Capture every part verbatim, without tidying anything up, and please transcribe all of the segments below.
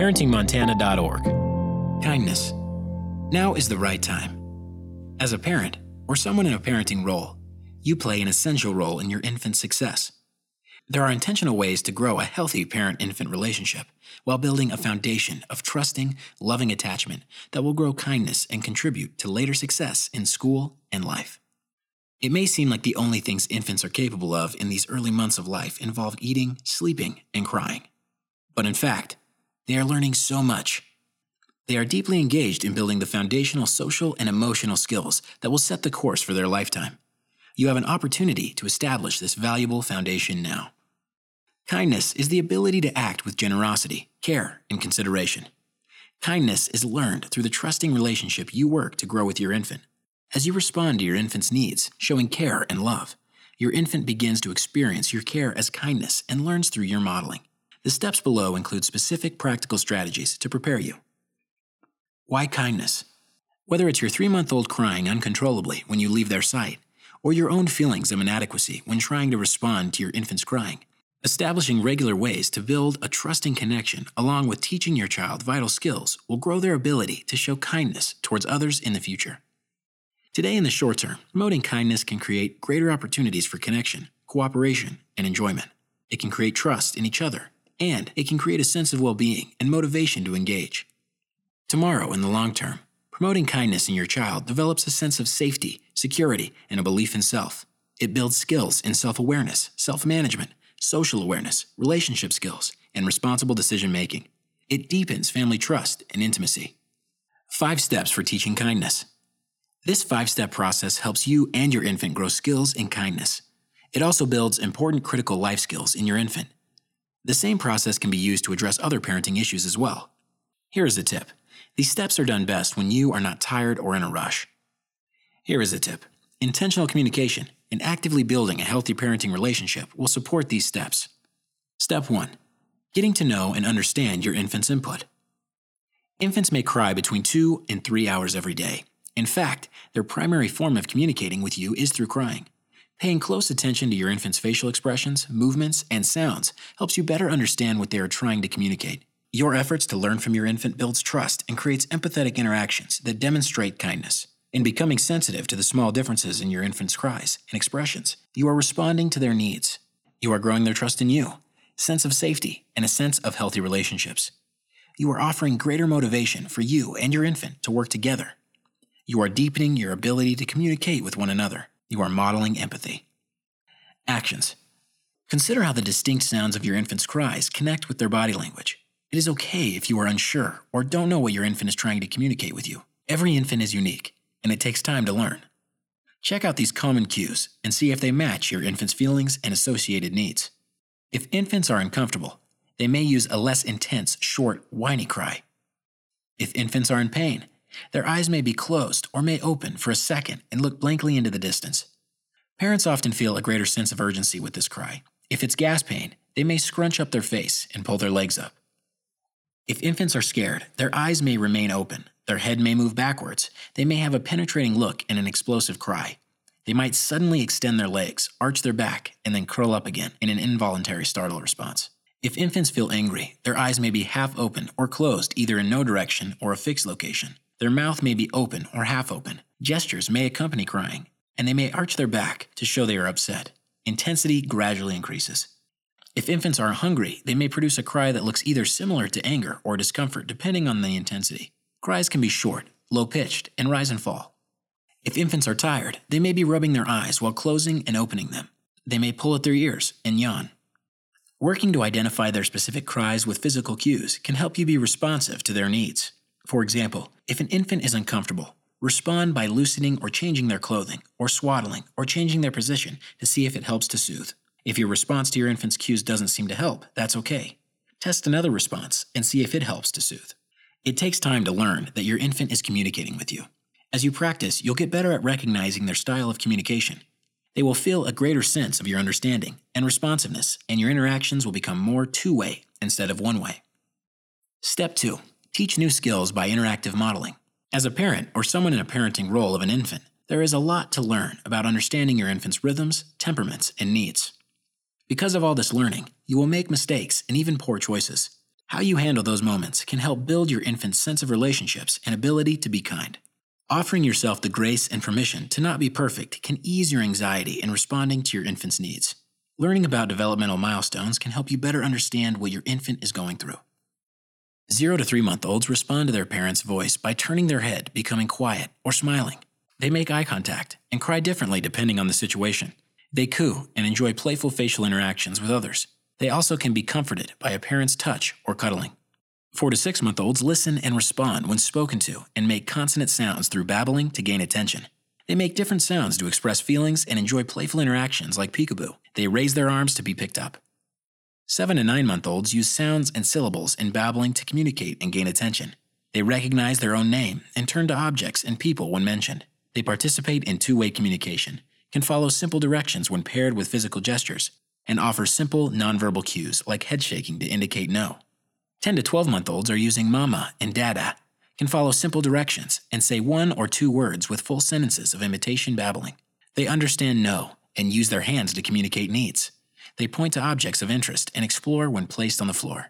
Parenting Montana dot org. Kindness. Now is the right time. As a parent, or someone in a parenting role, you play an essential role in your infant's success. There are intentional ways to grow a healthy parent-infant relationship while building a foundation of trusting, loving attachment that will grow kindness and contribute to later success in school and life. It may seem like the only things infants are capable of in these early months of life involve eating, sleeping, and crying. But in fact, they are learning so much. They are deeply engaged in building the foundational social and emotional skills that will set the course for their lifetime. You have an opportunity to establish this valuable foundation now. Kindness is the ability to act with generosity, care, and consideration. Kindness is learned through the trusting relationship you work to grow with your infant. As you respond to your infant's needs, showing care and love, your infant begins to experience your care as kindness and learns through your modeling. The steps below include specific practical strategies to prepare you. Why kindness? Whether it's your three-month-old crying uncontrollably when you leave their sight, or your own feelings of inadequacy when trying to respond to your infant's crying, establishing regular ways to build a trusting connection along with teaching your child vital skills will grow their ability to show kindness towards others in the future. Today in the short term, promoting kindness can create greater opportunities for connection, cooperation, and enjoyment. It can create trust in each other, and it can create a sense of well-being and motivation to engage. Tomorrow in the long term, promoting kindness in your child develops a sense of safety, security, and a belief in self. It builds skills in self-awareness, self-management, social awareness, relationship skills, and responsible decision-making. It deepens family trust and intimacy. Five steps for teaching kindness. This five-step process helps you and your infant grow skills in kindness. It also builds important critical life skills in your infant. The same process can be used to address other parenting issues as well. Here is a tip. These steps are done best when you are not tired or in a rush. Here is a tip. Intentional communication and actively building a healthy parenting relationship will support these steps. Step one. Getting to know and understand your infant's input. Infants may cry between two and three hours every day. In fact, their primary form of communicating with you is through crying. Paying close attention to your infant's facial expressions, movements, and sounds helps you better understand what they are trying to communicate. Your efforts to learn from your infant builds trust and creates empathetic interactions that demonstrate kindness. In becoming sensitive to the small differences in your infant's cries and expressions, you are responding to their needs. You are growing their trust in you, sense of safety, and a sense of healthy relationships. You are offering greater motivation for you and your infant to work together. You are deepening your ability to communicate with one another. You are modeling empathy. Actions. Consider how the distinct sounds of your infant's cries connect with their body language. It is okay if you are unsure or don't know what your infant is trying to communicate with you. Every infant is unique, and it takes time to learn. Check out these common cues and see if they match your infant's feelings and associated needs. If infants are uncomfortable, they may use a less intense, short, whiny cry. If infants are in pain, their eyes may be closed or may open for a second and look blankly into the distance. Parents often feel a greater sense of urgency with this cry. If it's gas pain, they may scrunch up their face and pull their legs up. If infants are scared, their eyes may remain open. Their head may move backwards. They may have a penetrating look and an explosive cry. They might suddenly extend their legs, arch their back, and then curl up again in an involuntary startle response. If infants feel angry, their eyes may be half open or closed either in no direction or a fixed location. Their mouth may be open or half open. Gestures may accompany crying, and they may arch their back to show they are upset. Intensity gradually increases. If infants are hungry, they may produce a cry that looks either similar to anger or discomfort depending on the intensity. Cries can be short, low-pitched, and rise and fall. If infants are tired, they may be rubbing their eyes while closing and opening them. They may pull at their ears and yawn. Working to identify their specific cries with physical cues can help you be responsive to their needs. For example, if an infant is uncomfortable, respond by loosening or changing their clothing, or swaddling, or changing their position to see if it helps to soothe. If your response to your infant's cues doesn't seem to help, that's okay. Test another response and see if it helps to soothe. It takes time to learn that your infant is communicating with you. As you practice, you'll get better at recognizing their style of communication. They will feel a greater sense of your understanding and responsiveness, and your interactions will become more two-way instead of one-way. Step two. Teach new skills by interactive modeling. As a parent or someone in a parenting role of an infant, there is a lot to learn about understanding your infant's rhythms, temperaments, and needs. Because of all this learning, you will make mistakes and even poor choices. How you handle those moments can help build your infant's sense of relationships and ability to be kind. Offering yourself the grace and permission to not be perfect can ease your anxiety in responding to your infant's needs. Learning about developmental milestones can help you better understand what your infant is going through. Zero to three-month-olds respond to their parents' voice by turning their head, becoming quiet, or smiling. They make eye contact and cry differently depending on the situation. They coo and enjoy playful facial interactions with others. They also can be comforted by a parent's touch or cuddling. Four to six-month-olds listen and respond when spoken to and make consonant sounds through babbling to gain attention. They make different sounds to express feelings and enjoy playful interactions like peekaboo. They raise their arms to be picked up. Seven to nine-month-olds use sounds and syllables in babbling to communicate and gain attention. They recognize their own name and turn to objects and people when mentioned. They participate in two-way communication, can follow simple directions when paired with physical gestures, and offer simple nonverbal cues like head shaking to indicate no. ten to twelve-month-olds are using mama and dada, can follow simple directions, and say one or two words with full sentences of imitation babbling. They understand no and use their hands to communicate needs. They point to objects of interest and explore when placed on the floor.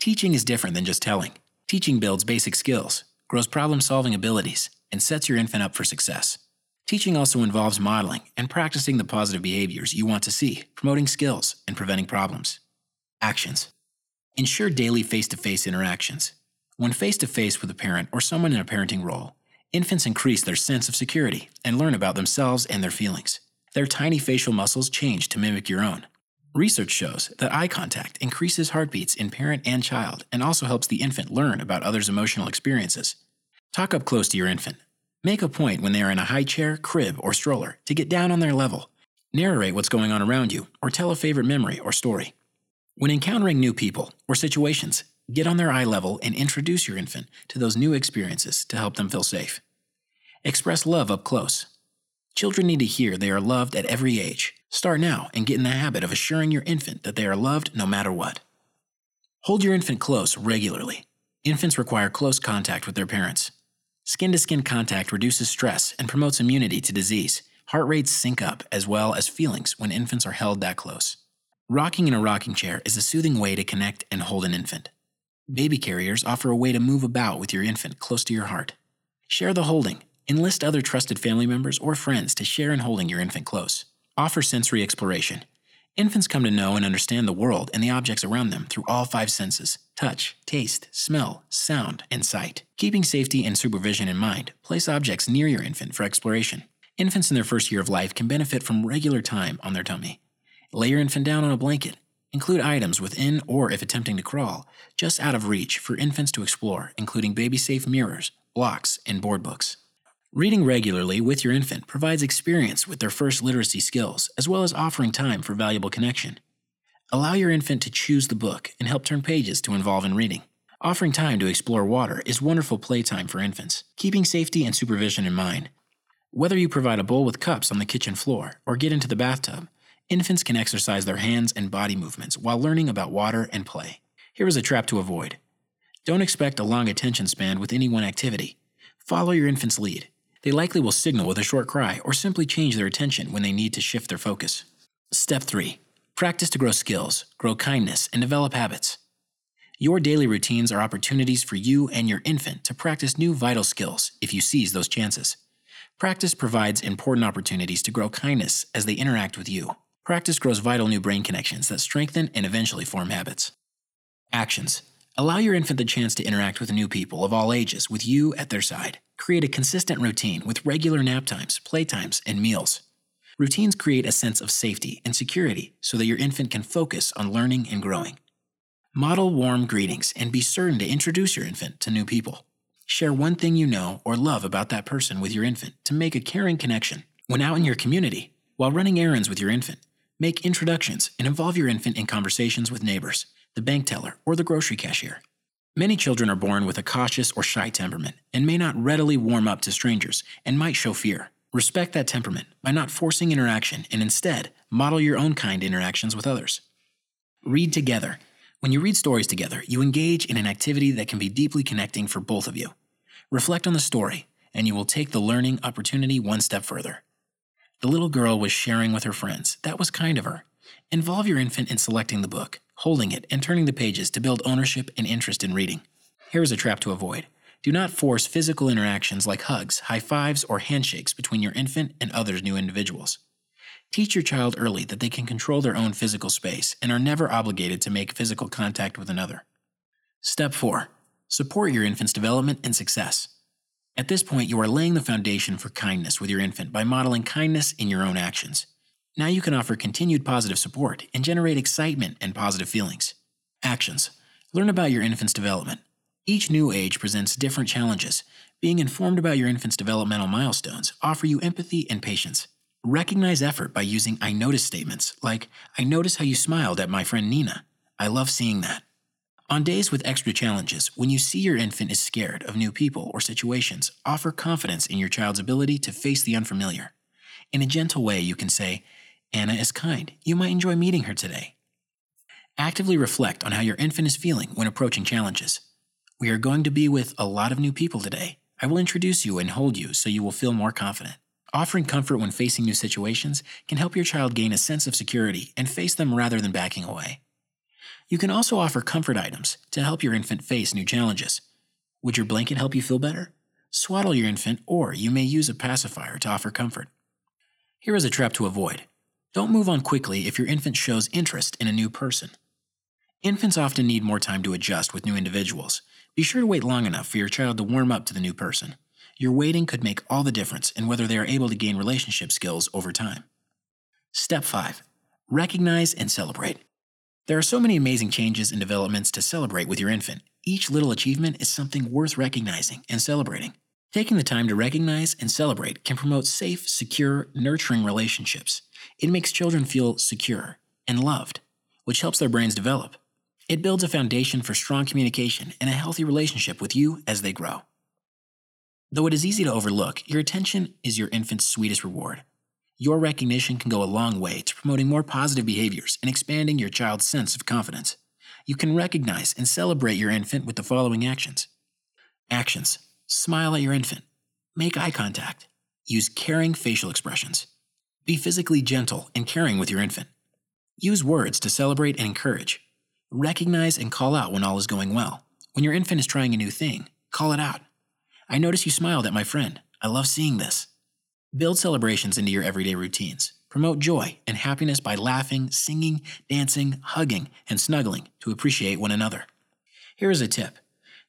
Teaching is different than just telling. Teaching builds basic skills, grows problem-solving abilities, and sets your infant up for success. Teaching also involves modeling and practicing the positive behaviors you want to see, promoting skills, and preventing problems. Actions. Ensure daily face-to-face interactions. When face-to-face with a parent or someone in a parenting role, infants increase their sense of security and learn about themselves and their feelings. Their tiny facial muscles change to mimic your own. Research shows that eye contact increases heartbeats in parent and child and also helps the infant learn about others' emotional experiences. Talk up close to your infant. Make a point when they are in a high chair, crib, or stroller to get down on their level. Narrate what's going on around you or tell a favorite memory or story. When encountering new people or situations, get on their eye level and introduce your infant to those new experiences to help them feel safe. Express love up close. Children need to hear they are loved at every age. Start now and get in the habit of assuring your infant that they are loved no matter what. Hold your infant close regularly. Infants require close contact with their parents. Skin-to-skin contact reduces stress and promotes immunity to disease. Heart rates sync up as well as feelings when infants are held that close. Rocking in a rocking chair is a soothing way to connect and hold an infant. Baby carriers offer a way to move about with your infant close to your heart. Share the holding. Enlist other trusted family members or friends to share in holding your infant close. Offer sensory exploration. Infants come to know and understand the world and the objects around them through all five senses: touch, taste, smell, sound, and sight. Keeping safety and supervision in mind, place objects near your infant for exploration. Infants in their first year of life can benefit from regular time on their tummy. Lay your infant down on a blanket. Include items within or, if attempting to crawl, just out of reach for infants to explore, including baby-safe mirrors, blocks, and board books. Reading regularly with your infant provides experience with their first literacy skills, as well as offering time for valuable connection. Allow your infant to choose the book and help turn pages to involve in reading. Offering time to explore water is wonderful playtime for infants, keeping safety and supervision in mind. Whether you provide a bowl with cups on the kitchen floor or get into the bathtub, infants can exercise their hands and body movements while learning about water and play. Here is a trap to avoid. Don't expect a long attention span with any one activity. Follow your infant's lead. They likely will signal with a short cry or simply change their attention when they need to shift their focus. Step three. Practice to grow skills, grow kindness, and develop habits. Your daily routines are opportunities for you and your infant to practice new vital skills if you seize those chances. Practice provides important opportunities to grow kindness as they interact with you. Practice grows vital new brain connections that strengthen and eventually form habits. Actions. Allow your infant the chance to interact with new people of all ages with you at their side. Create a consistent routine with regular nap times, playtimes, and meals. Routines create a sense of safety and security so that your infant can focus on learning and growing. Model warm greetings and be certain to introduce your infant to new people. Share one thing you know or love about that person with your infant to make a caring connection. When out in your community, while running errands with your infant, make introductions and involve your infant in conversations with neighbors, the bank teller, or the grocery cashier. Many children are born with a cautious or shy temperament and may not readily warm up to strangers and might show fear. Respect that temperament by not forcing interaction and instead model your own kind interactions with others. Read together. When you read stories together, you engage in an activity that can be deeply connecting for both of you. Reflect on the story, and you will take the learning opportunity one step further. The little girl was sharing with her friends. That was kind of her. Involve your infant in selecting the book, holding it, and turning the pages to build ownership and interest in reading. Here is a trap to avoid. Do not force physical interactions like hugs, high fives, or handshakes between your infant and other new individuals. Teach your child early that they can control their own physical space and are never obligated to make physical contact with another. Step four. Support your infant's development and success. At this point, you are laying the foundation for kindness with your infant by modeling kindness in your own actions. Now you can offer continued positive support and generate excitement and positive feelings. Actions. Learn about your infant's development. Each new age presents different challenges. Being informed about your infant's developmental milestones offers you empathy and patience. Recognize effort by using I notice statements like, I notice how you smiled at my friend Nina. I love seeing that. On days with extra challenges, when you see your infant is scared of new people or situations, offer confidence in your child's ability to face the unfamiliar. In a gentle way, you can say, Anna is kind. You might enjoy meeting her today. Actively reflect on how your infant is feeling when approaching challenges. We are going to be with a lot of new people today. I will introduce you and hold you so you will feel more confident. Offering comfort when facing new situations can help your child gain a sense of security and face them rather than backing away. You can also offer comfort items to help your infant face new challenges. Would your blanket help you feel better? Swaddle your infant, or you may use a pacifier to offer comfort. Here is a trap to avoid. Don't move on quickly if your infant shows interest in a new person. Infants often need more time to adjust with new individuals. Be sure to wait long enough for your child to warm up to the new person. Your waiting could make all the difference in whether they are able to gain relationship skills over time. Step five. Recognize and celebrate. There are so many amazing changes and developments to celebrate with your infant. Each little achievement is something worth recognizing and celebrating. Taking the time to recognize and celebrate can promote safe, secure, nurturing relationships. It makes children feel secure and loved, which helps their brains develop. It builds a foundation for strong communication and a healthy relationship with you as they grow. Though it is easy to overlook, your attention is your infant's sweetest reward. Your recognition can go a long way to promoting more positive behaviors and expanding your child's sense of confidence. You can recognize and celebrate your infant with the following actions. Actions. Smile at your infant. Make eye contact. Use caring facial expressions. Be physically gentle and caring with your infant. Use words to celebrate and encourage. Recognize and call out when all is going well. When your infant is trying a new thing, call it out. I notice you smiled at my friend. I love seeing this. Build celebrations into your everyday routines. Promote joy and happiness by laughing, singing, dancing, hugging, and snuggling to appreciate one another. Here is a tip.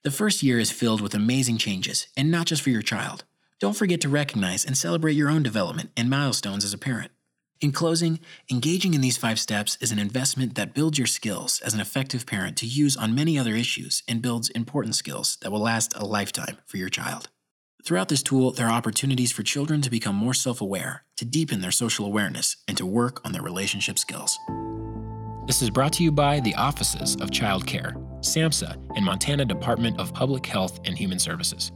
The first year is filled with amazing changes, and not just for your child. Don't forget to recognize and celebrate your own development and milestones as a parent. In closing, engaging in these five steps is an investment that builds your skills as an effective parent to use on many other issues and builds important skills that will last a lifetime for your child. Throughout this tool, there are opportunities for children to become more self-aware, to deepen their social awareness, and to work on their relationship skills. This is brought to you by the Offices of Child Care, SAMHSA, and Montana Department of Public Health and Human Services.